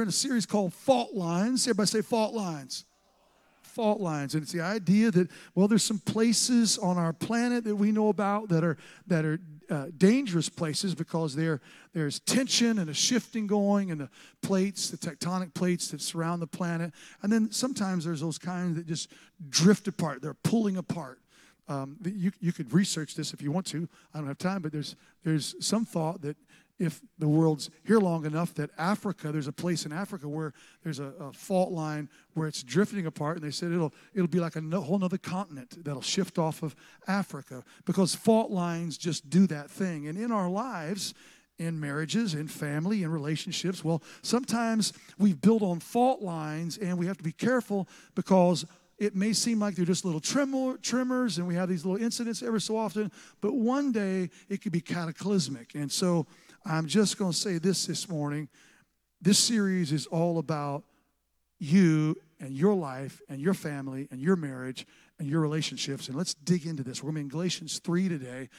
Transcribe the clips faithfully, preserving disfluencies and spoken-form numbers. We're in a series called Fault Lines. Everybody say Fault Lines. Fault lines. And it's the idea that, well, there's some places on our planet that we know about that are that are uh, dangerous places because there there's tension and a shifting going, and the plates, the tectonic plates that surround the planet. And then sometimes there's those kinds that just drift apart. They're pulling apart. Um, you you could research this if you want to. I don't have time, but there's there's some thought that if the world's here long enough, that Africa, there's a place in Africa where there's a, a fault line where it's drifting apart, and they said it'll it'll be like a no, whole other continent that'll shift off of Africa, because fault lines just do that thing. And in our lives, in marriages, in family, in relationships, well, sometimes we build on fault lines, and we have to be careful because it may seem like they're just little tremor, tremors, and we have these little incidents every so often, but one day it could be cataclysmic. And so I'm just going to say this this morning. This series is all about you and your life and your family and your marriage and your relationships, and let's dig into this. We're going to be in Galatians three today,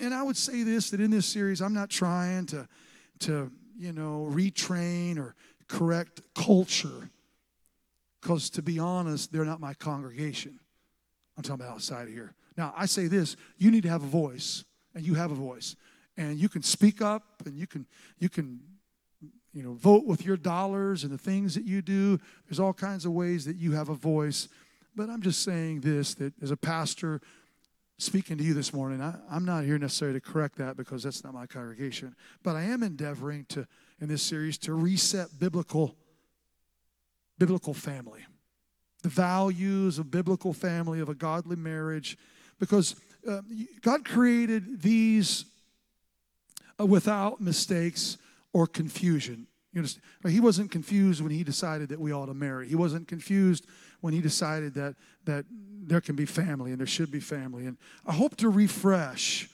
and I would say this, that in this series I'm not trying to, to you know, retrain or correct culture, because to be honest, they're not my congregation. I'm talking about outside of here. Now, I say this, you need to have a voice, and you have a voice. And you can speak up, and you can, you can, you know, vote with your dollars and the things that you do. There's all kinds of ways that you have a voice. But I'm just saying this, that as a pastor speaking to you this morning, I, I'm not here necessarily to correct that, because that's not my congregation. But I am endeavoring to, in this series, to reset biblical Biblical family, the values of biblical family, of a godly marriage, because uh, God created these uh, without mistakes or confusion. You understand? He wasn't confused when he decided that we ought to marry. He wasn't confused when he decided that that there can be family and there should be family. And I hope to refresh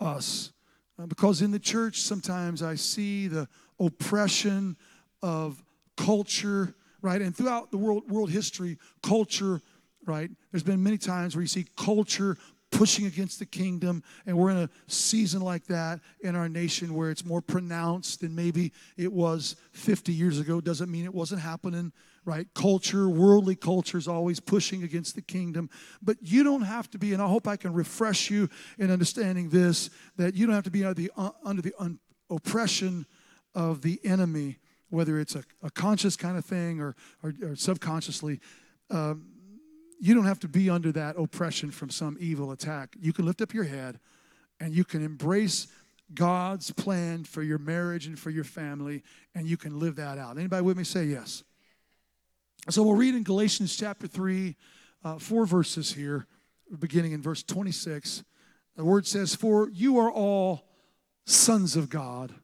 us uh, because in the church sometimes I see the oppression of culture. Right, and throughout the world world history, culture, right, there's been many times where you see culture pushing against the kingdom, and we're in a season like that in our nation where it's more pronounced than maybe it was fifty years ago. Doesn't mean it wasn't happening, right? Culture, worldly culture is always pushing against the kingdom. But you don't have to be, and I hope I can refresh you in understanding this, that you don't have to be under the, uh, under the un- oppression of the enemy, whether it's a, a conscious kind of thing or, or, or subconsciously. Um, you don't have to be under that oppression from some evil attack. You can lift up your head and you can embrace God's plan for your marriage and for your family, and you can live that out. Anybody with me? Say yes. So we'll read in Galatians chapter three, uh, four verses here, beginning in verse twenty-six. The word says, "For you are all sons of God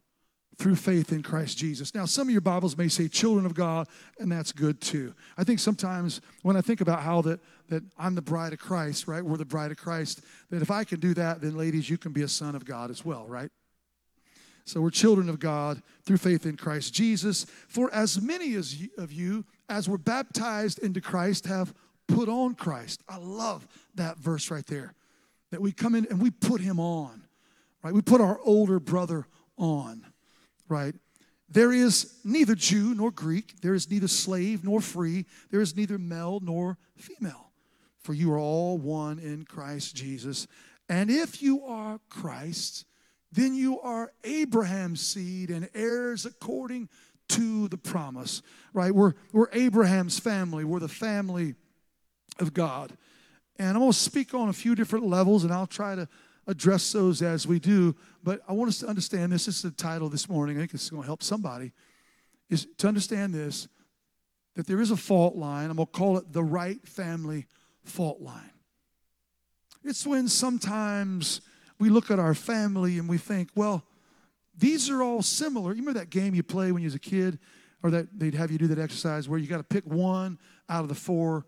through faith in Christ Jesus." Now, some of your Bibles may say children of God, and that's good too. I think sometimes when I think about how that, that I'm the bride of Christ, right? We're the bride of Christ, that if I can do that, then ladies, you can be a son of God as well, right? So we're children of God through faith in Christ Jesus. "For as many as you, of you as were baptized into Christ have put on Christ." I love that verse right there, that we come in and we put him on, right? We put our older brother on. Right? "There is neither Jew nor Greek. There is neither slave nor free. There is neither male nor female. For you are all one in Christ Jesus. And if you are Christ's, then you are Abraham's seed and heirs according to the promise." Right? We're, we're Abraham's family. We're the family of God. And I'm going to speak on a few different levels, and I'll try to address those as we do, but I want us to understand this. This is the title this morning. I think it's going to help somebody, is to understand this, that there is a fault line. I'm going to call it the right family fault line. It's when sometimes we look at our family and we think, well, these are all similar. You remember that game you play when you was a kid, or that they'd have you do that exercise where you got to pick one out of the four.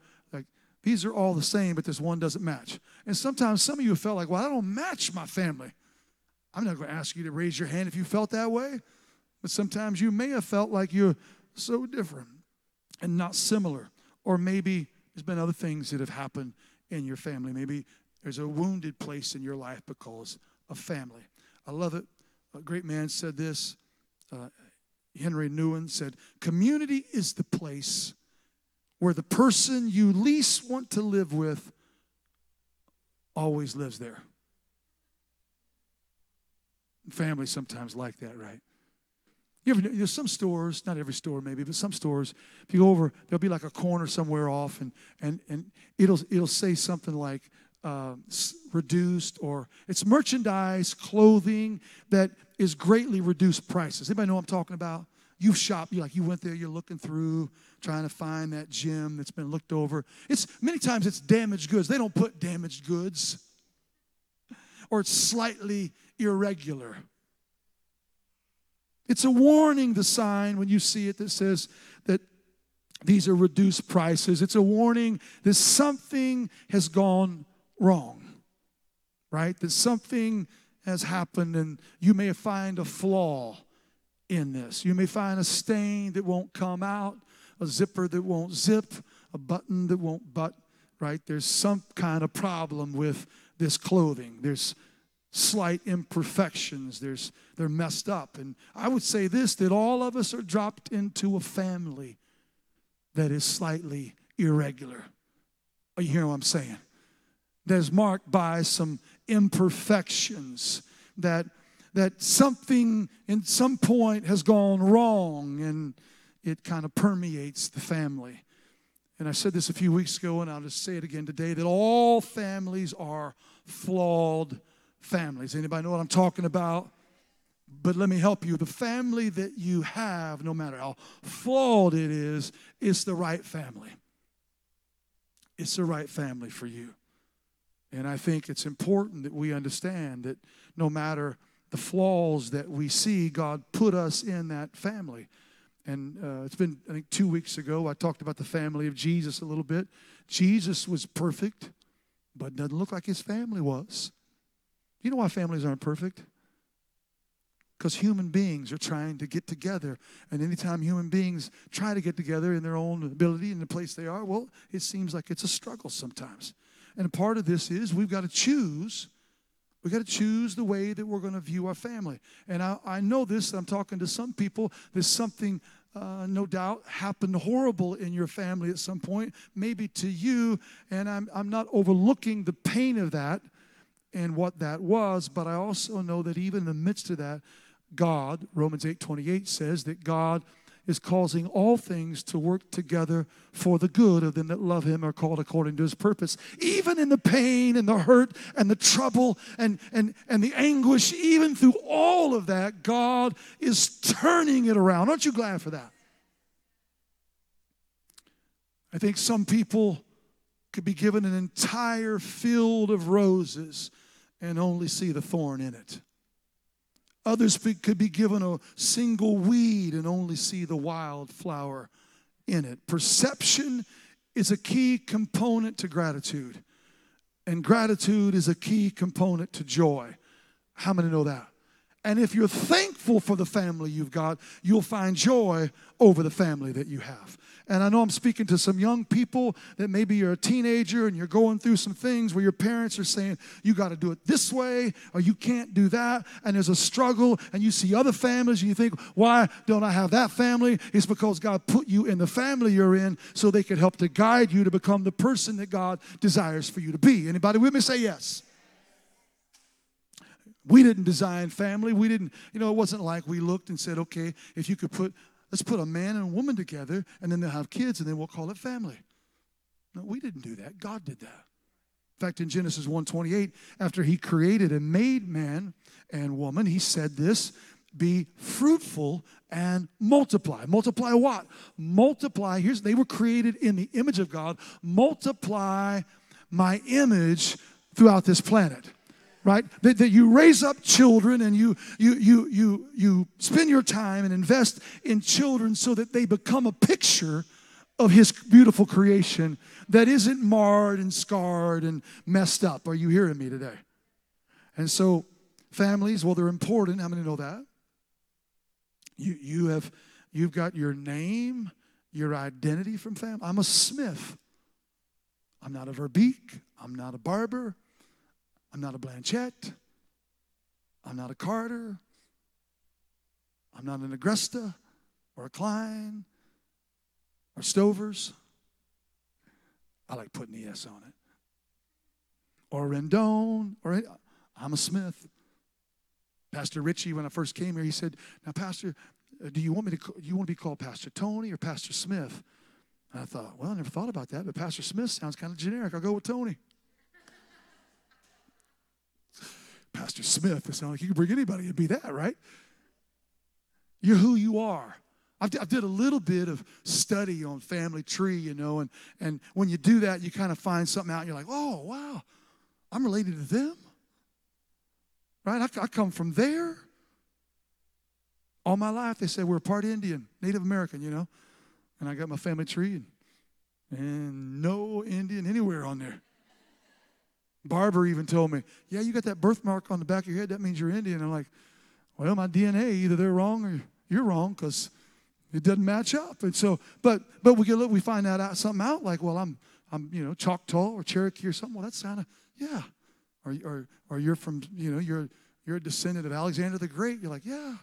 These are all the same, but this one doesn't match. And sometimes some of you felt like, well, I don't match my family. I'm not going to ask you to raise your hand if you felt that way, but sometimes you may have felt like you're so different and not similar. Or maybe there's been other things that have happened in your family. Maybe there's a wounded place in your life because of family. I love it. A great man said this. Uh, Henry Nouwen said, community is the place where the person you least want to live with always lives there. Families sometimes like that, right? You ever, there's some stores, not every store maybe, but some stores, if you go over, there'll be like a corner somewhere off, and and and it'll it'll say something like uh, reduced, or it's merchandise, clothing that is greatly reduced prices. Anybody know what I'm talking about? You've shopped, you like you went there, you're looking through, trying to find that gem that's been looked over. It's many times it's damaged goods. They don't put damaged goods, or it's slightly irregular. It's a warning, the sign, when you see it, that says that these are reduced prices. It's a warning that something has gone wrong, right? That something has happened, and you may find a flaw in this. You may find a stain that won't come out, a zipper that won't zip, a button that won't butt, right? There's some kind of problem with this clothing. There's slight imperfections. There's they're messed up. And I would say this, that all of us are dropped into a family that is slightly irregular. Are you hearing what I'm saying? That is marked by some imperfections, that that something in some point has gone wrong, and it kind of permeates the family. And I said this a few weeks ago, and I'll just say it again today, that all families are flawed families. Anybody know what I'm talking about? But let me help you. The family that you have, no matter how flawed it is, it's the right family. It's the right family for you. And I think it's important that we understand that no matter the flaws that we see, God put us in that family. And uh, it's been, I think, two weeks ago, I talked about the family of Jesus a little bit. Jesus was perfect, but doesn't look like his family was. You know why families aren't perfect? Because human beings are trying to get together. And anytime human beings try to get together in their own ability, in the place they are, well, it seems like it's a struggle sometimes. And a part of this is we've got to choose. We've got to choose the way that we're going to view our family. And I, I know this. I'm talking to some people. There's something, uh, no doubt, happened horrible in your family at some point, maybe to you. And I'm I'm not overlooking the pain of that and what that was, but I also know that even in the midst of that, God, Romans eight twenty-eight says that God is causing all things to work together for the good of them that love him, are called according to his purpose. Even in the pain and the hurt and the trouble and, and, and the anguish, even through all of that, God is turning it around. Aren't you glad for that? I think some people could be given an entire field of roses and only see the thorn in it. Others could be given a single weed and only see the wildflower in it. Perception is a key component to gratitude, and gratitude is a key component to joy. How many know that? And if you're thankful for the family you've got, you'll find joy over the family that you have. And I know I'm speaking to some young people that maybe you're a teenager and you're going through some things where your parents are saying, you got to do it this way or you can't do that. And there's a struggle, and you see other families and you think, why don't I have that family? It's because God put you in the family you're in so they could help to guide you to become the person that God desires for you to be. Anybody with me? Say yes. We didn't design family. We didn't, you know, it wasn't like we looked and said, okay, if you could put, let's put a man and a woman together, and then they'll have kids, and then we'll call it family. No, we didn't do that. God did that. In fact, in Genesis one twenty-eight, after he created and made man and woman, he said this, be fruitful and multiply. Multiply what? Multiply. Here's, they were created in the image of God. Multiply my image throughout this planet. Right? That, that you raise up children, and you you you you you spend your time and invest in children so that they become a picture of his beautiful creation that isn't marred and scarred and messed up. Are you hearing me today? And so families, well, they're important. How many know that? You you have you've got your name, your identity from family. I'm a Smith. I'm not a Verbeek. I'm not a Barber. I'm not a Blanchett. I'm not a Carter. I'm not an Agresta. or a Klein or Stover's. I like putting the S on it. Or Rendon, or I'm a Smith. Pastor Richie, when I first came here, he said, "Now, Pastor, do you want me to? Do you want to be called Pastor Tony or Pastor Smith?" And I thought, well, I never thought about that, but Pastor Smith sounds kind of generic. I'll go with Tony. Pastor Smith, it sounds like you can bring anybody and be that, right? You're who you are. I did a little bit of study on family tree, you know, and, and when you do that, you kind of find something out, and you're like, oh, wow, I'm related to them, right? I, I come from there. All my life, they said we're part Indian, Native American, you know, and I got my family tree, and, and no Indian anywhere on there. Barber even told me, yeah, you got that birthmark on the back of your head, that means you're Indian. I'm like, well, my D N A, either they're wrong or you're wrong, because it doesn't match up. And so, but but we get look, we find that out something out like, well, I'm I'm you know Choctaw or Cherokee or something. Well, that sounded yeah, or or or you're from you know you're you're a descendant of Alexander the Great. You're like yeah,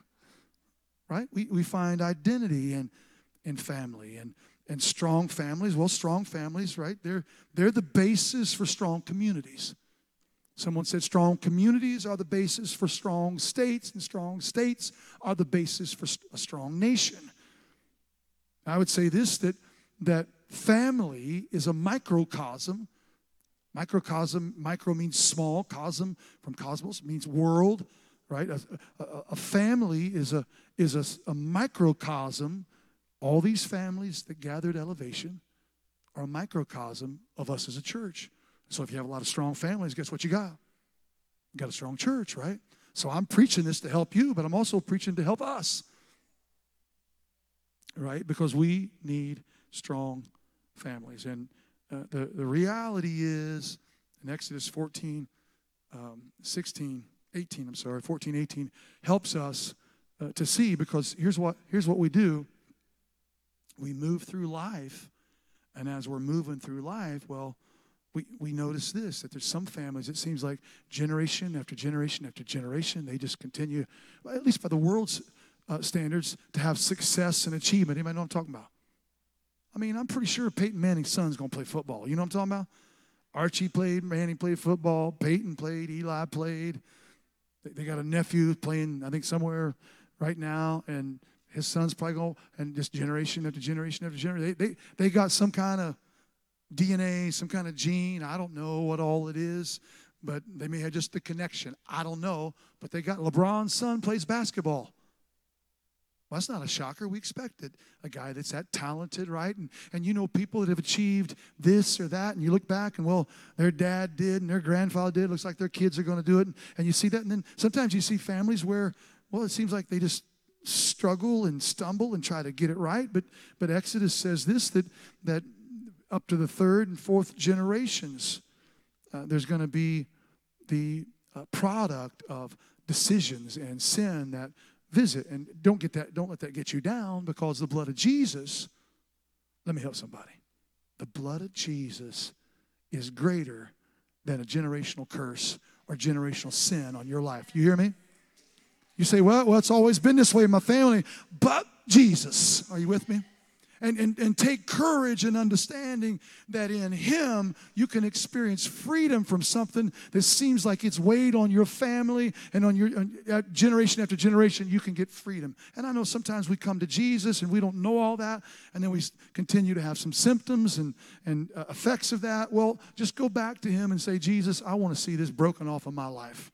right? We we find identity and and family and and strong families. Well, strong families, right? They're they're the basis for strong communities. Someone said strong communities are the basis for strong states, and strong states are the basis for a strong nation. I would say this, that that family is a microcosm. Microcosm, micro means small, cosm from cosmos means world, right? A, a, a family is a is a, a microcosm. All these families that gathered Elevation are a microcosm of us as a church. So if you have a lot of strong families, guess what you got? You got a strong church, right? So I'm preaching this to help you, but I'm also preaching to help us. Right? Because we need strong families. And uh, the, the reality is, in Exodus fourteen, um, sixteen, eighteen, I'm sorry, fourteen, eighteen, helps us uh, to see, because here's what here's what we do. We move through life, and as we're moving through life, well, we, we notice this, that there's some families, it seems like generation after generation after generation, they just continue, at least by the world's Uh, standards, to have success and achievement. Anybody know what I'm talking about? I mean, I'm pretty sure Peyton Manning's son's going to play football. You know what I'm talking about? Archie played, Manning played football, Peyton played, Eli played. They, they got a nephew playing, I think, somewhere right now, and his son's probably going, and just generation after generation after generation. They, they, they got some kind of D N A, some kind of gene. I don't know what all it is, but they may have just the connection. I don't know, but they got LeBron's son plays basketball. Well, that's not a shocker. We expect it. A guy that's that talented, right? And and you know people that have achieved this or that, and you look back and, well, their dad did and their grandfather did. It looks like their kids are going to do it. And, and you see that. And then sometimes you see families where, well, it seems like they just struggle and stumble and try to get it right. But but Exodus says this, that, that up to the third and fourth generations, uh, there's going to be the uh, product of decisions and sin that visit, and don't get that, don't let that get you down, because the blood of Jesus, let me help somebody. The blood of Jesus is greater than a generational curse or generational sin on your life. You hear me? You say, well, well, it's always been this way in my family, but Jesus, are you with me? And, and, and take courage and understanding that in him you can experience freedom from something that seems like it's weighed on your family and on your on, uh, generation after generation. You can get freedom. And I know sometimes we come to Jesus and we don't know all that, and then we continue to have some symptoms and, and uh, effects of that. Well, just go back to him and say, Jesus, I want to see this broken off of my life.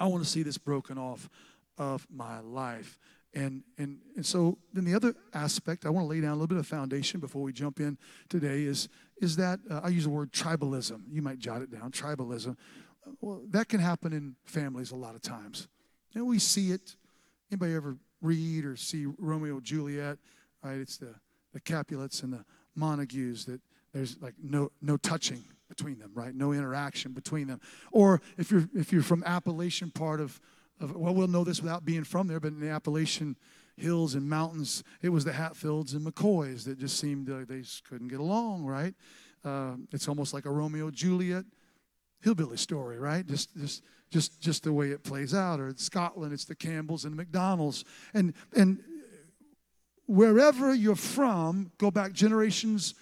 I want to see this broken off of my life. And, and and so then the other aspect, I want to lay down a little bit of foundation before we jump in today, is, is that uh, I use the word tribalism. You might jot it down, tribalism. Well, that can happen in families a lot of times. And we see it. Anybody ever read or see Romeo and Juliet, right? It's the, the Capulets and the Montagues that there's like no no touching between them, right? No interaction between them. Or if you're if you're from Appalachian part of Of, well, we'll know this without being from there, but in the Appalachian hills and mountains, it was the Hatfields and McCoys that just seemed like they just couldn't get along, right? Uh, it's almost like a Romeo and Juliet hillbilly story, right? Just, just, just, just the way it plays out. Or in Scotland, it's the Campbells and the McDonalds, and and wherever you're from, go back generations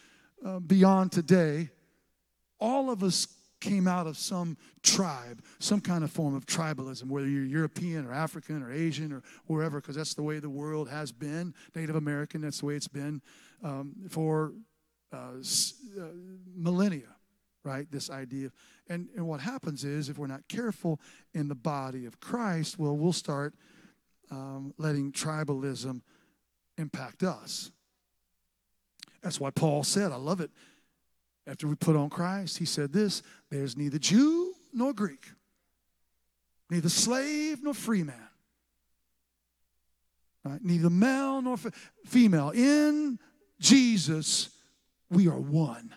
uh, beyond today, all of us came out of some tribe, some kind of form of tribalism, whether you're European or African or Asian or wherever, because that's the way the world has been. Native American, that's the way it's been um, for uh, uh, millennia, right? This idea. And, and what happens is, if we're not careful in the body of Christ, well, we'll start um, letting tribalism impact us. That's why Paul said, I love it, after we put on Christ, he said this, there's neither Jew nor Greek, neither slave nor free man, right? Neither male nor fe- female. In Jesus, we are one,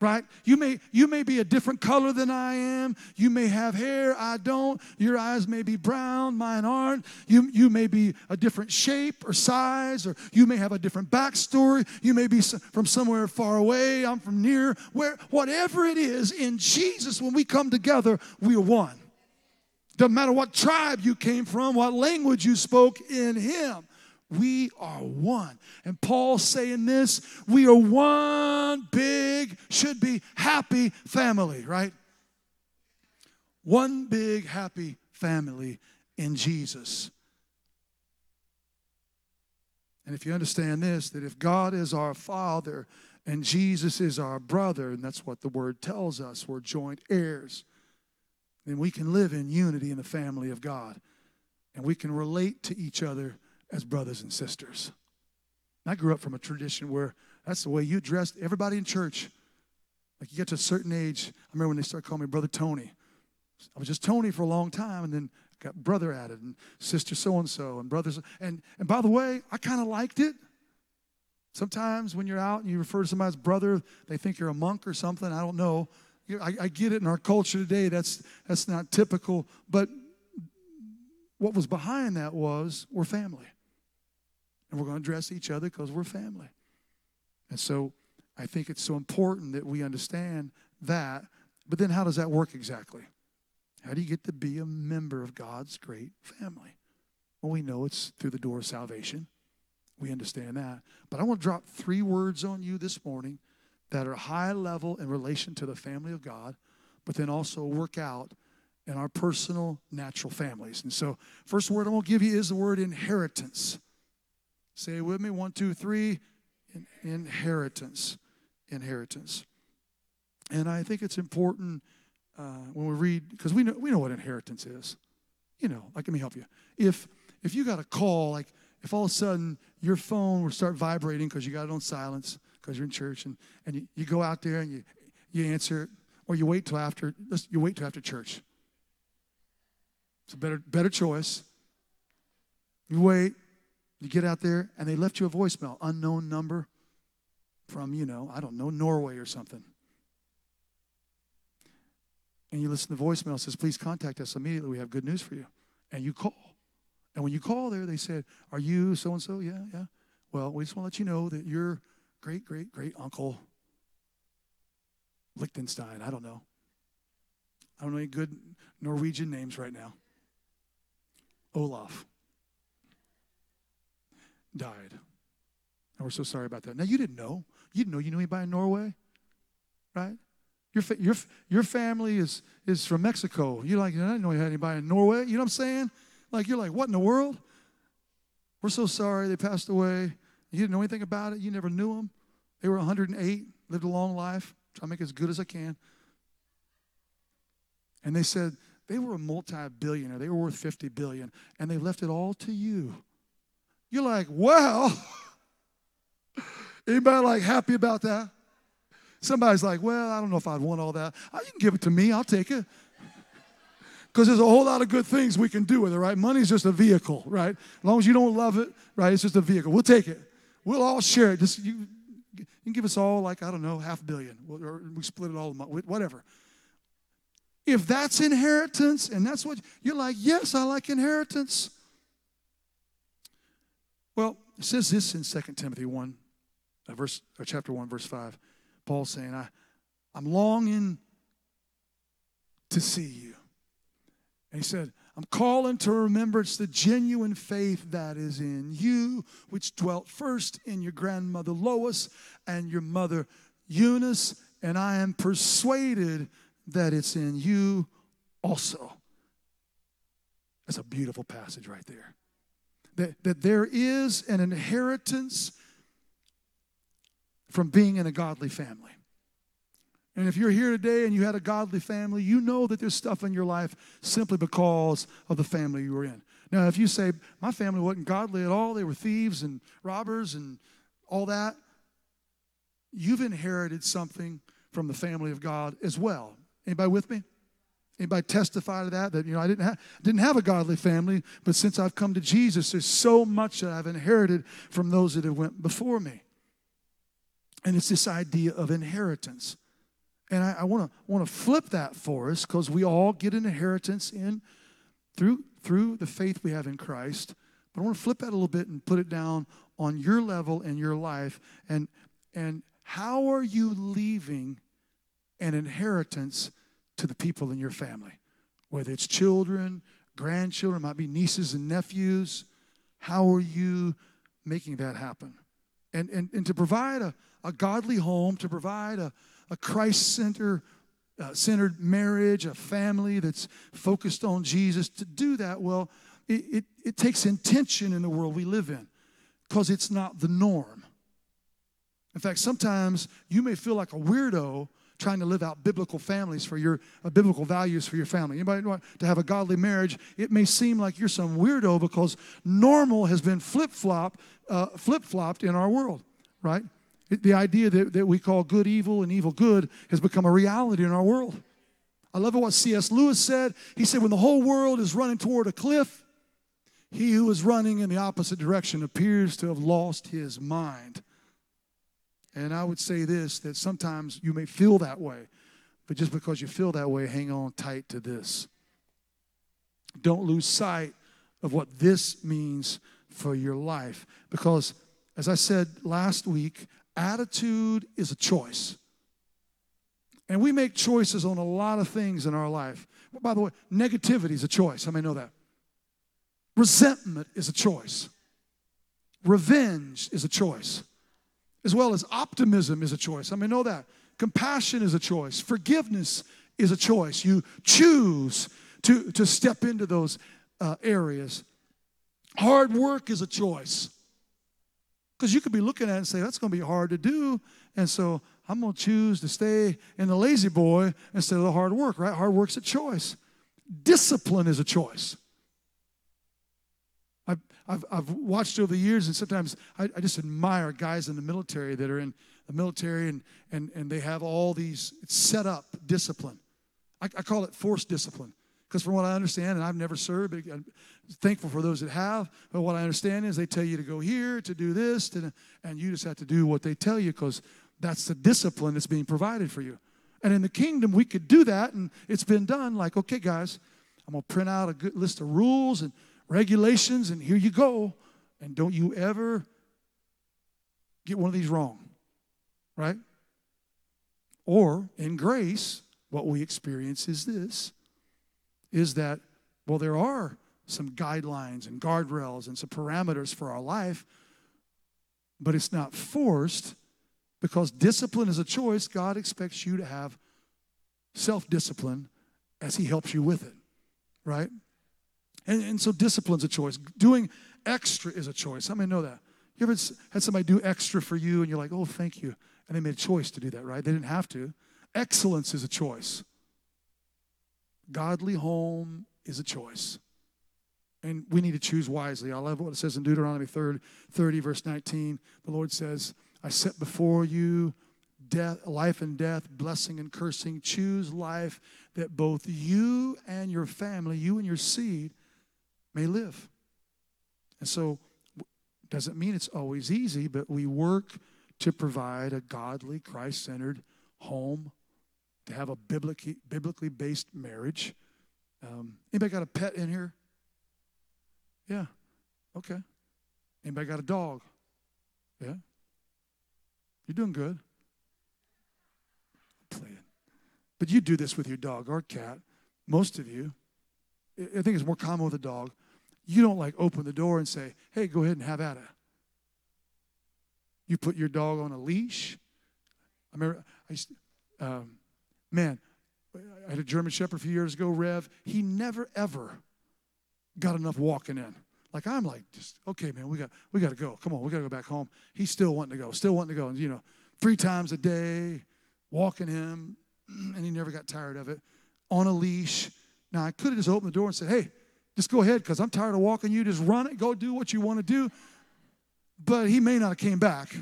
right? You may, you may be a different color than I am. You may have hair, I don't. Your eyes may be brown, mine aren't. You, you may be a different shape or size, or you may have a different backstory. You may be from somewhere far away. I'm from near. Where, whatever it is, in Jesus, when we come together, we are one. Doesn't matter what tribe you came from, what language you spoke, in him, we are one. And Paul's saying this, we are one big, should be happy family, right? One big happy family in Jesus. And if you understand this, that if God is our Father and Jesus is our brother, and that's what the Word tells us, we're joint heirs, then we can live in unity in the family of God. And we can relate to each other as brothers and sisters. And I grew up from a tradition where that's the way you addressed everybody in church. Like you get to a certain age. I remember when they started calling me Brother Tony. I was just Tony for a long time, and then got brother added, and sister so-and-so, and brothers. And, and by the way, I kind of liked it. Sometimes when you're out and you refer to somebody as brother, they think you're a monk or something. I don't know. I, I get it in our culture today. That's, that's not typical. But what was behind that was we're family. And we're going to address each other because we're family. And so I think it's so important that we understand that. But then how does that work exactly? How do you get to be a member of God's great family? Well, we know it's through the door of salvation. We understand that. But I want to drop three words on you this morning that are high level in relation to the family of God, but then also work out in our personal, natural families. And so first word I want to give you is the word inheritance. Say it with me, one, two, three, in- inheritance, inheritance. And I think it's important uh, when we read, because we know we know what inheritance is. You know, like, let me help you. If if you got a call, like if all of a sudden your phone would start vibrating because you got it on silence because you're in church, and, and you, you go out there and you you answer it, or you wait till after you wait till after church. It's a better better choice. You wait. You get out there, and they left you a voicemail, unknown number from, you know, I don't know, Norway or something. And you listen to the voicemail. It says, please contact us immediately. We have good news for you. And you call. And when you call there, they said, are you so-and-so? Yeah, yeah. Well, we just want to let you know that your great-great-great-uncle Liechtenstein, I don't know. I don't know any good Norwegian names right now. Olaf died, and we're so sorry about that. Now, you didn't know. You didn't know you knew anybody in Norway, right? Your fa- your your family is is from Mexico. You're like, I didn't know you had anybody in Norway. You know what I'm saying? Like, you're like, what in the world? We're so sorry they passed away. You didn't know anything about it. You never knew them. They were one hundred eight, lived a long life. Try to make it as good as I can. And they said they were a multi-billionaire. They were worth fifty billion dollars, and they left it all to you. You're like, wow. Anybody like happy about that? Somebody's like, well, I don't know if I'd want all that. Oh, you can give it to me. I'll take it. Because there's a whole lot of good things we can do with it, right? Money's just a vehicle, right? As long as you don't love it, right, it's just a vehicle. We'll take it. We'll all share it. Just you, you can give us all like, I don't know, half a billion. We'll, or we split it all, whatever. If that's inheritance, and that's what, you're like, yes, I like inheritance. Well, it says this in Second Timothy one, uh, verse, or chapter one, verse five. Paul's saying, I, I'm longing to see you. And he said, I'm calling to remembrance the genuine faith that is in you, which dwelt first in your grandmother Lois and your mother Eunice, and I am persuaded that it's in you also. That's a beautiful passage right there. That, that there is an inheritance from being in a godly family. And if you're here today and you had a godly family, you know that there's stuff in your life simply because of the family you were in. Now, if you say, my family wasn't godly at all, they were thieves and robbers and all that, you've inherited something from the family of God as well. Anybody with me? Anybody testify to that? That, you know, I didn't have, didn't have a godly family, but since I've come to Jesus, there's so much that I've inherited from those that have went before me. And it's this idea of inheritance. And I want to want to flip that for us, because we all get an inheritance in through through the faith we have in Christ. But I want to flip that a little bit and put it down on your level in your life. And and how are you leaving an inheritance to the people in your family? Whether it's children, grandchildren, might be nieces and nephews. How are you making that happen? And and, and to provide a, a godly home, to provide a A Christ-centered uh, centered marriage, a family that's focused on Jesus, to do that, well, it, it, it takes intention in the world we live in, because it's not the norm. In fact, sometimes you may feel like a weirdo trying to live out biblical families for your uh, biblical values for your family. Anybody want to have a godly marriage? It may seem like you're some weirdo, because normal has been flip-flop, uh, flip-flopped in our world, right? The idea that, that we call good evil and evil good has become a reality in our world. I love what C S Lewis said. He said, when the whole world is running toward a cliff, he who is running in the opposite direction appears to have lost his mind. And I would say this, that sometimes you may feel that way, but just because you feel that way, hang on tight to this. Don't lose sight of what this means for your life, because, as I said last week, attitude is a choice. And we make choices on a lot of things in our life. By the way, negativity is a choice. How many know that? Resentment is a choice. Revenge is a choice. As well as optimism is a choice. How many know that? Compassion is a choice. Forgiveness is a choice. You choose to, to step into those uh, areas. Hard work is a choice. Because you could be looking at it and say, that's going to be hard to do, and so I'm going to choose to stay in the lazy boy instead of the hard work, right? Hard work's a choice. Discipline is a choice. I've, I've, I've watched over the years, and sometimes I, I just admire guys in the military that are in the military, and, and, and they have all these set-up discipline. I, I call it forced discipline. Because from what I understand, and I've never served, but I'm thankful for those that have, but what I understand is they tell you to go here, to do this, to, and you just have to do what they tell you, because that's the discipline that's being provided for you. And in the kingdom, we could do that, and it's been done. Like, okay, guys, I'm going to print out a good list of rules and regulations, and here you go. And don't you ever get one of these wrong, right? Or in grace, what we experience is this. Is that, well, there are some guidelines and guardrails and some parameters for our life, but it's not forced, because discipline is a choice. God expects you to have self-discipline as he helps you with it, right? And, and so discipline's a choice. Doing extra is a choice. How many know that? You ever had somebody do extra for you and you're like, oh, thank you, and they made a choice to do that, right? They didn't have to. Excellence is a choice. Godly home is a choice, and we need to choose wisely. I love what it says in Deuteronomy thirty, verse nineteen. The Lord says, I set before you death, life and death, blessing and cursing. Choose life, that both you and your family, you and your seed, may live. And so it doesn't mean it's always easy, but we work to provide a godly, Christ-centered home, to have a biblically, biblically based marriage. Um, anybody got a pet in here? Yeah. Okay. Anybody got a dog? Yeah. You're doing good. Playing. But you do this with your dog or cat, most of you. I think it's more common with a dog, you don't like open the door and say, hey, go ahead and have at it. You put your dog on a leash. I remember, I used to, um, man, I had a German Shepherd a few years ago, Rev. He never, ever got enough walking in. Like, I'm like, just okay, man, we got we got to go. Come on, we got to go back home. He's still wanting to go, still wanting to go. And, you know, three times a day, walking him, and he never got tired of it, on a leash. Now, I could have just opened the door and said, hey, just go ahead because I'm tired of walking you. Just run it. Go do what you want to do. But he may not have came back.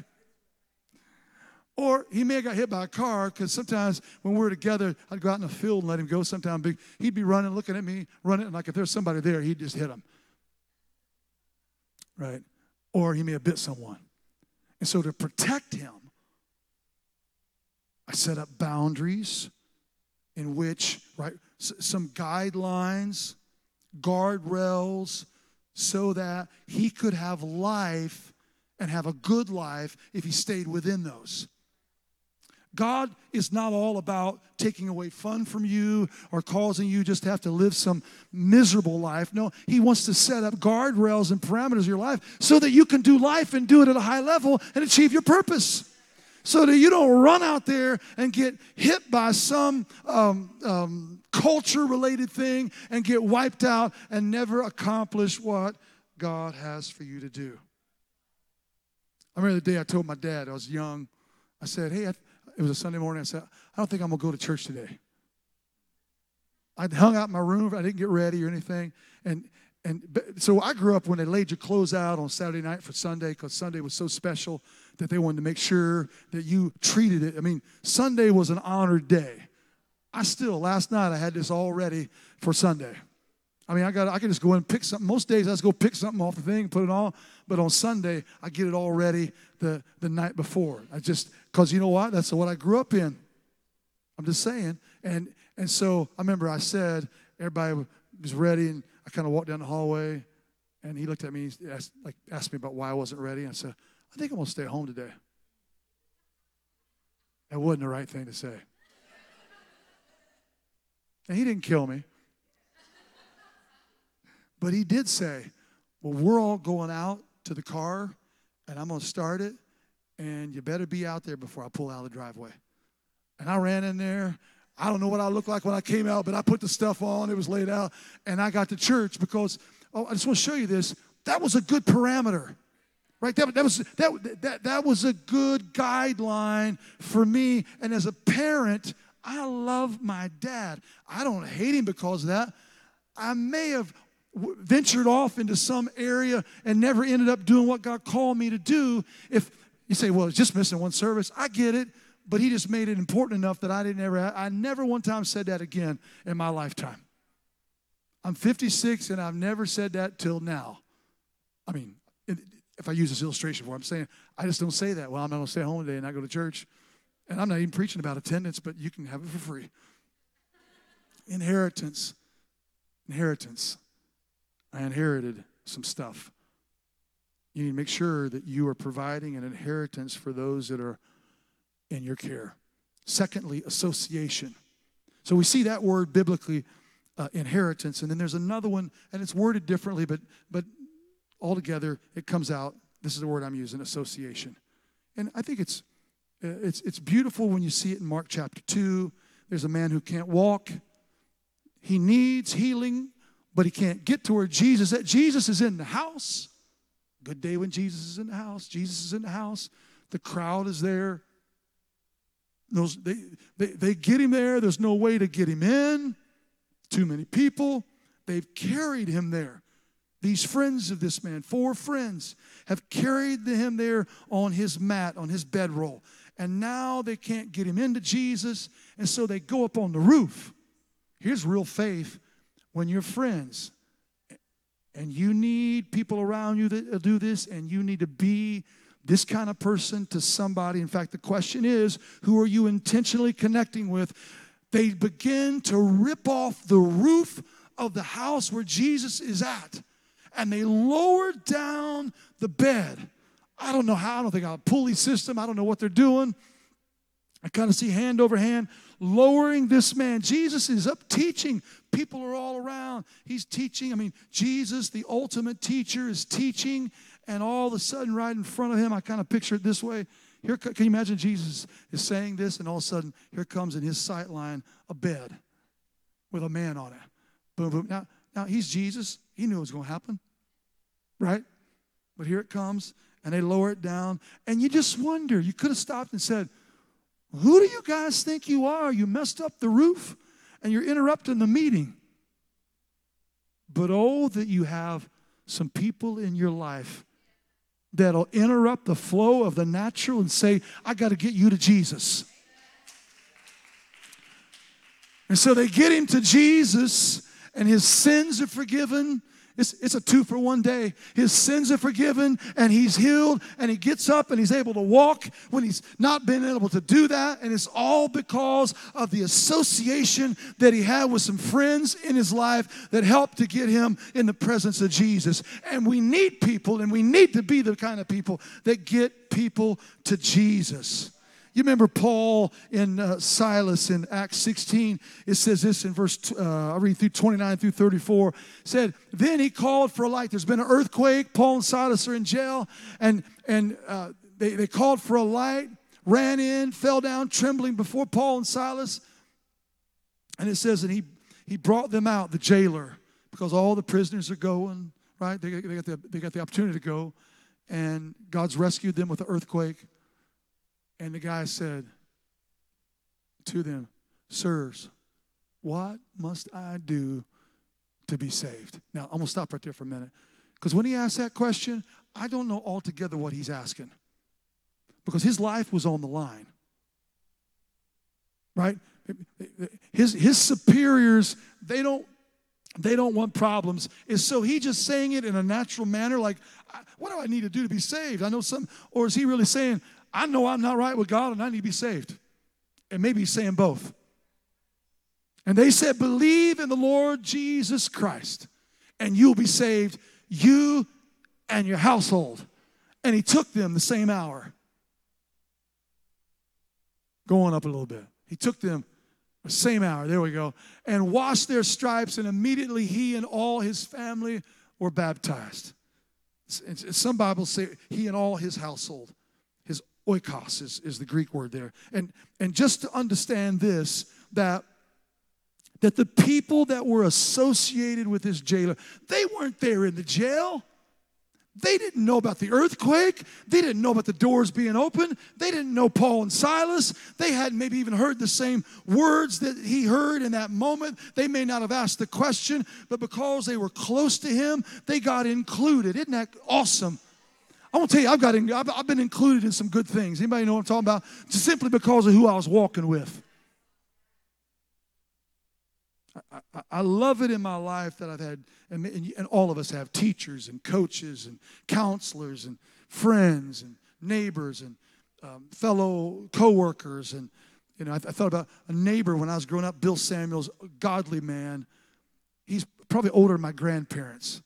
Or he may have got hit by a car because sometimes when we're together, I'd go out in the field and let him go. Sometimes he'd be running, looking at me, running, and like if there's somebody there, he'd just hit him. Right? Or he may have bit someone. And so to protect him, I set up boundaries in which, right, s- some guidelines, guardrails, so that he could have life and have a good life if he stayed within those. God is not all about taking away fun from you or causing you just to have to live some miserable life. No, he wants to set up guardrails and parameters of your life so that you can do life and do it at a high level and achieve your purpose. So that you don't run out there and get hit by some um, um, culture-related thing and get wiped out and never accomplish what God has for you to do. I remember the day I told my dad, I was young, I said, hey, I, it was a Sunday morning, I said, I don't think I'm going to go to church today. I hung out in my room, I didn't get ready or anything, and And so I grew up when they laid your clothes out on Saturday night for Sunday because Sunday was so special that they wanted to make sure that you treated it. I mean, Sunday was an honored day. I still, last night I had this all ready for Sunday. I mean, I got I could just go in and pick something. Most days I just go pick something off the thing and put it on. But on Sunday, I get it all ready the, the night before. I just, because you know what? That's what I grew up in. I'm just saying. And, and so I remember I said, everybody was ready, and I kind of walked down the hallway, and he looked at me and asked, like, asked me about why I wasn't ready. And I said, I think I'm going to stay at home today. That wasn't the right thing to say. And he didn't kill me. But he did say, well, we're all going out to the car, and I'm going to start it, and you better be out there before I pull out of the driveway. And I ran in there. I don't know what I looked like when I came out, but I put the stuff on. It was laid out, and I got to church because, oh, I just want to show you this. That was a good parameter, right? That, that was that, that that was a good guideline for me. And as a parent, I love my dad. I don't hate him because of that. I may have w- ventured off into some area and never ended up doing what God called me to do. If you say, well, it's just missing one service, I get it. But he just made it important enough that I didn't ever, I never one time said that again in my lifetime. I'm fifty-six, and I've never said that till now. I mean, if I use this illustration for what I'm saying, I just don't say that. Well, I'm not going to stay at home today and not go to church. And I'm not even preaching about attendance, but you can have it for free. Inheritance. Inheritance. I inherited some stuff. You need to make sure that you are providing an inheritance for those that are in your care. Secondly, association. So we see that word biblically, uh, inheritance, and then there's another one, and it's worded differently, but but altogether it comes out. This is the word I'm using: association. And I think it's it's it's beautiful when you see it in Mark chapter two. There's a man who can't walk. He needs healing, but he can't get to where Jesus at. Jesus is in the house. Good day when Jesus is in the house. Jesus is in the house. The crowd is there. Those, they, they, they get him there. There's no way to get him in. Too many people. They've carried him there. These friends of this man, four friends, have carried him there on his mat, on his bedroll. And now they can't get him into Jesus, and so they go up on the roof. Here's real faith when you're friends. And you need people around you that do this, and you need to be this kind of person to somebody. In fact, the question is, who are you intentionally connecting with? They begin to rip off the roof of the house where Jesus is at, and they lower down the bed. I don't know how. I don't think I'll pulley system. I don't know what they're doing. I kind of see hand over hand lowering this man. Jesus is up teaching. People are all around. He's teaching. I mean, Jesus, the ultimate teacher, is teaching. And all of a sudden, right in front of him, I kind of picture it this way. Here, can you imagine Jesus is saying this, and all of a sudden, here comes in his sight line a bed with a man on it. Boom, boom. Now, now he's Jesus. He knew it was going to happen, right? But here it comes, and they lower it down. And you just wonder. You could have stopped and said, who do you guys think you are? You messed up the roof, and you're interrupting the meeting. But oh, that you have some people in your life that'll interrupt the flow of the natural and say, I got to get you to Jesus. And so they get him to Jesus, and his sins are forgiven. It's, it's a two for one day. His sins are forgiven, and he's healed, and he gets up, and he's able to walk when he's not been able to do that. And it's all because of the association that he had with some friends in his life that helped to get him in the presence of Jesus. And we need people, and we need to be the kind of people that get people to Jesus. You remember Paul in uh, Silas in Acts sixteen. It says this in verse, uh, I read through twenty-nine through thirty-four. Said, then he called for a light. There's been an earthquake. Paul and Silas are in jail. And, and uh, they, they called for a light, ran in, fell down, trembling before Paul and Silas. And it says, and he, he brought them out, the jailer, because all the prisoners are going, right? They, they, got the, they got the opportunity to go. And God's rescued them with the earthquake. And the guy said to them, sirs, what must I do to be saved? Now, I'm going to stop right there for a minute. Because when he asked that question, I don't know altogether what he's asking. Because his life was on the line. Right? His, his superiors, they don't, they don't want problems. And so he just saying it in a natural manner, like, what do I need to do to be saved? I know something. Or is he really saying, I know I'm not right with God, and I need to be saved. And maybe he's saying both. And they said, believe in the Lord Jesus Christ, and you'll be saved, you and your household. And he took them the same hour. Going up a little bit. He took them the same hour. There we go. And washed their stripes, and immediately he and all his family were baptized. Some Bibles say he and all his household. Oikos is, is the Greek word there. And, and just to understand this, that, that the people that were associated with this jailer, they weren't there in the jail. They didn't know about the earthquake. They didn't know about the doors being open. They didn't know Paul and Silas. They hadn't maybe even heard the same words that he heard in that moment. They may not have asked the question, but because they were close to him, they got included. Isn't that awesome? I want to tell you, I've got in, I've, I've been included in some good things. Anybody know what I'm talking about? Just simply because of who I was walking with. I, I, I love it in my life that I've had, and, and all of us have teachers and coaches and counselors and friends and neighbors and um, fellow coworkers. And you know, I, I thought about a neighbor when I was growing up, Bill Samuels, a godly man. He's probably older than my grandparents.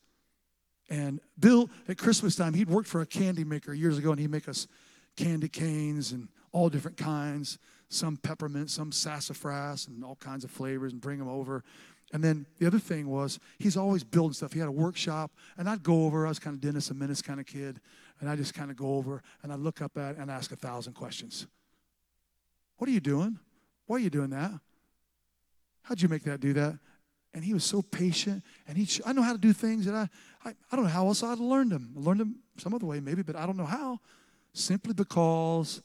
And Bill, at Christmas time, he'd worked for a candy maker years ago, and he'd make us candy canes and all different kinds, some peppermint, some sassafras, and all kinds of flavors, and bring them over. And then the other thing was he's always building stuff. He had a workshop, and I'd go over. I was kind of Dennis the Menace kind of kid, and I just kind of go over, and I'd look up at it and ask a thousand questions. What are you doing? Why are you doing that? How'd you make that do that? And he was so patient, and he I know how to do things that I, I, I don't know how else I'd have learned them. I learned them some other way maybe, but I don't know how. Simply because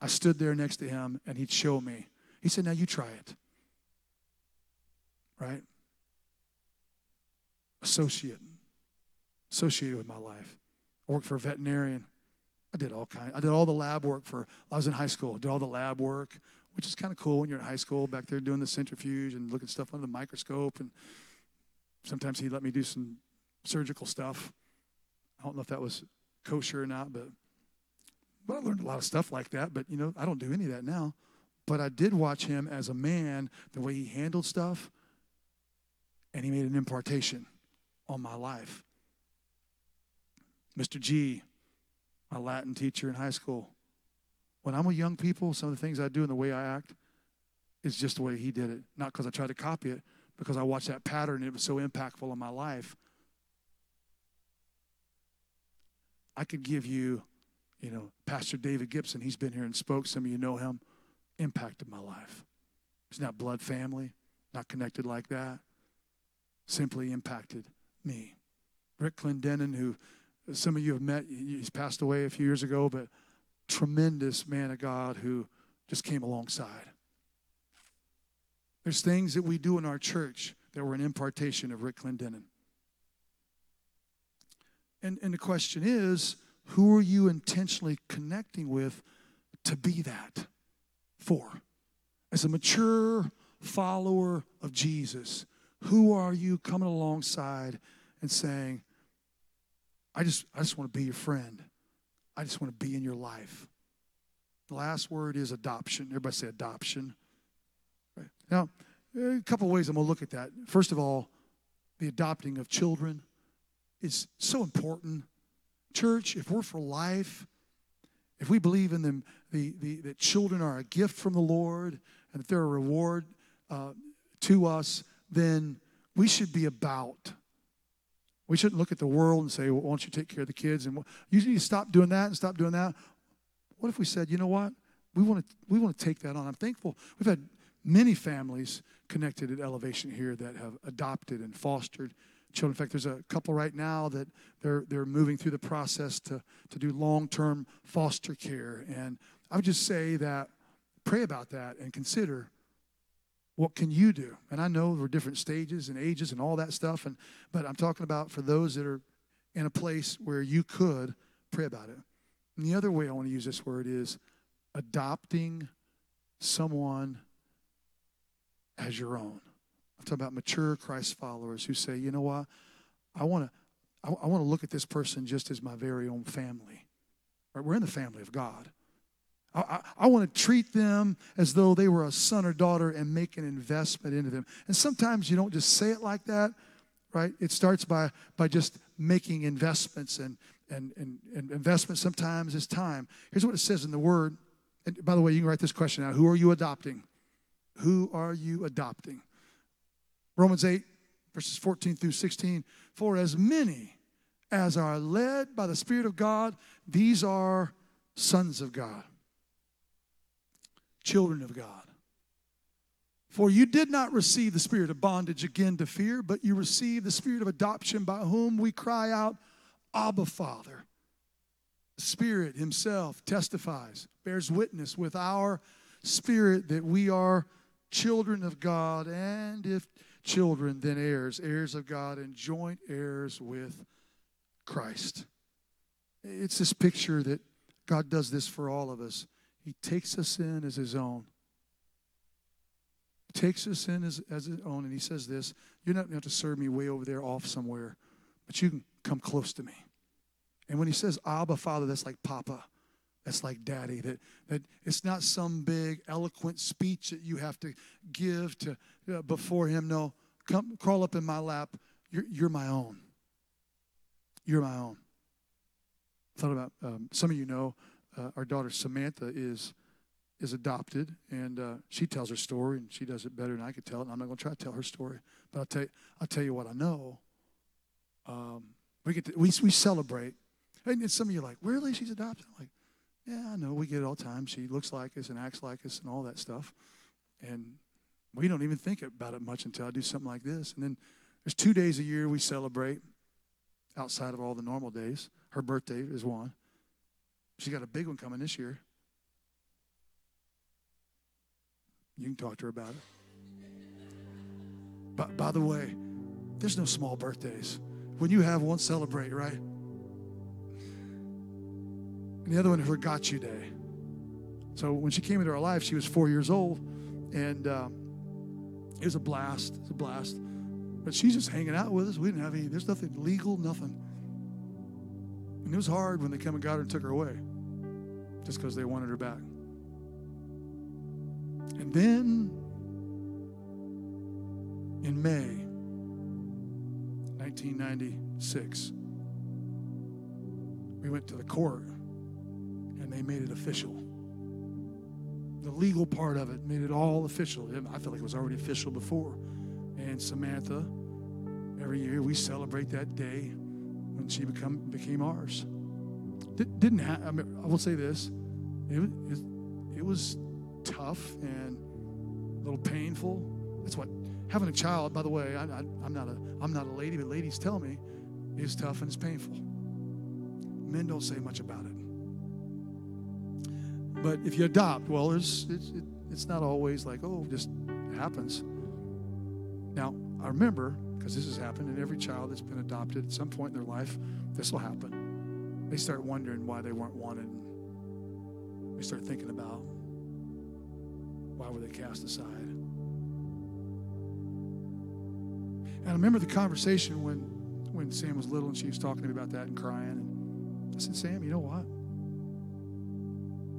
I stood there next to him, and he'd show me. He said, now you try it. Right? Associate. Associated with my life. I worked for a veterinarian. I did all kind. I did all the lab work for, I was in high school. I did all the lab work. Which is kind of cool when you're in high school, back there doing the centrifuge and looking stuff under the microscope. And sometimes he'd let me do some surgical stuff. I don't know if that was kosher or not, but but I learned a lot of stuff like that. But, you know, I don't do any of that now. But I did watch him as a man, the way he handled stuff, and he made an impartation on my life. Mister G, my Latin teacher in high school, when I'm with young people, some of the things I do and the way I act is just the way he did it. Not because I tried to copy it, because I watched that pattern and it was so impactful in my life. I could give you, you know, Pastor David Gibson. He's been here and spoke. Some of you know him. Impacted my life. He's not blood family, not connected like that. Simply impacted me. Rick Clendenin, who some of you have met, he's passed away a few years ago, but tremendous man of God who just came alongside. There's things that we do in our church that were an impartation of Rick Clendenin. And, and the question is, who are you intentionally connecting with to be that for? As a mature follower of Jesus, who are you coming alongside and saying, I just, I just want to be your friend. I just want to be in your life. The last word is adoption. Everybody say adoption. Right. Now, a couple ways I'm going to look at that. First of all, the adopting of children is so important. Church, if we're for life, if we believe in them, the, the, that children are a gift from the Lord and that they're a reward uh, to us, then we should be about. We shouldn't look at the world and say, well, why don't you take care of the kids? And you need to stop doing that and stop doing that. What if we said, you know what? We want to we want to take that on. I'm thankful. We've had many families connected at Elevation here that have adopted and fostered children. In fact, there's a couple right now that they're they're moving through the process to, to do long-term foster care. And I would just say that pray about that and consider what can you do. And I know there are different stages and ages and all that stuff, and but I'm talking about for those that are in a place where you could pray about it. And the other way I want to use this word is adopting someone as your own. I'm talking about mature Christ followers who say, you know what, I want to I, I want to look at this person just as my very own family. Right? We're in the family of God. I, I, I want to treat them as though they were a son or daughter and make an investment into them. And sometimes you don't just say it like that, right? It starts by by just making investments, and, and, and, and investment sometimes is time. Here's what it says in the Word. And by the way, you can write this question out. Who are you adopting? Who are you adopting? Romans eight, verses fourteen through sixteen. For as many as are led by the Spirit of God, these are sons of God, children of God. For you did not receive the spirit of bondage again to fear, but you received the spirit of adoption by whom we cry out, Abba, Father. The Spirit himself testifies, bears witness with our spirit that we are children of God, and if children, then heirs, heirs of God, and joint heirs with Christ. It's this picture that God does this for all of us. He takes us in as his own. He takes us in as, as his own, and he says this, you're not going to have to serve me way over there off somewhere, but you can come close to me. And when he says, Abba, Father, that's like Papa. That's like Daddy. That that it's not some big eloquent speech that you have to give to uh, before him. No, come crawl up in my lap. You're you're my own. You're my own. Thought about um, some of you know uh, our daughter Samantha is is adopted, and uh, she tells her story, and she does it better than I could tell it. And I'm not going to try to tell her story, but I'll tell you, I'll tell you what I know. Um, we get to, we we celebrate, and, and some of you are like, really, she's adopted? I'm like. Yeah, I know, we get it all the time. She looks like us and acts like us and all that stuff. And we don't even think about it much until I do something like this. And then there's two days a year we celebrate outside of all the normal days. Her birthday is one. She got a big one coming this year. You can talk to her about it. But by the way, there's no small birthdays. When you have one, celebrate, right? And the other one, her Got You Day. So when she came into our life, she was four years old, and um, it was a blast. It was a blast. But she's just hanging out with us. We didn't have any. There's nothing legal, nothing. And it was hard when they came and got her and took her away just because they wanted her back. And then in May nineteen ninety-six, we went to the court. And they made it official. the legal part of it, made it all official. I felt like it was already official before. And Samantha, every year we celebrate that day when she become became ours. Did, didn't ha- I, mean, I will say this, it, it, it was tough and a little painful. That's what having a child. By the way, I, I, I'm not a I'm not a lady, but ladies tell me it's tough and it's painful. Men don't say much about it. But if you adopt, well, there's it's it, it's not always like, oh, just happens. Now I remember, because this has happened, and every child that's been adopted at some point in their life, this will happen. They start wondering why they weren't wanted. They start thinking about why were they cast aside. And I remember the conversation when, when Sam was little and she was talking to me about that and crying. And I said, Sam, you know what?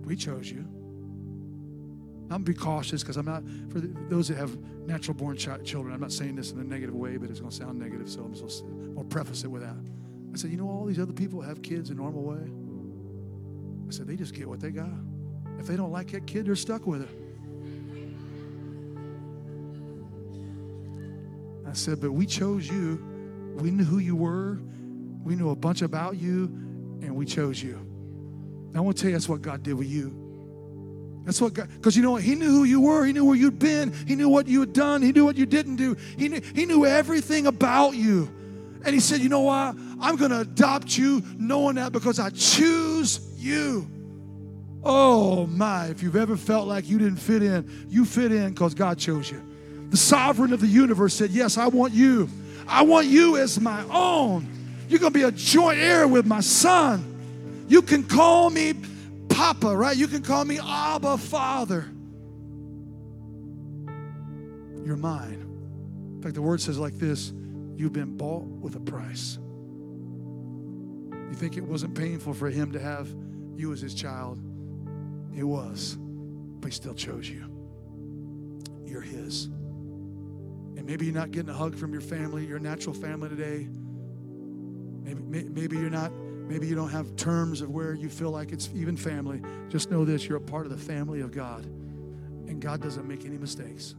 We chose you. I'm going to be cautious because I'm not, for the, those that have natural-born ch- children, I'm not saying this in a negative way, but it's going to sound negative, so I'm just going to preface it with that. I said, you know, all these other people have kids in a normal way. I said, they just get what they got. If they don't like that kid, they're stuck with it. I said, but we chose you. We knew who you were. We knew a bunch about you, and we chose you. And I want to tell you that's what God did with you. That's what God, because you know what? He knew who you were. He knew where you'd been. He knew what you had done. He knew what you didn't do. He knew, he knew everything about you. And he said, you know what? I'm going to adopt you knowing that because I choose you. Oh, my. If you've ever felt like you didn't fit in, you fit in because God chose you. The sovereign of the universe said, yes, I want you. I want you as my own. You're going to be a joint heir with my son. You can call me Papa, right? You can call me Abba, Father. You're mine. In fact, the word says like this, you've been bought with a price. You think it wasn't painful for him to have you as his child? It was, but he still chose you. You're his. And maybe you're not getting a hug from your family, your natural family today. Maybe, maybe you're not Maybe you don't have terms of where you feel like it's even family. Just know this, you're a part of the family of God. And God doesn't make any mistakes.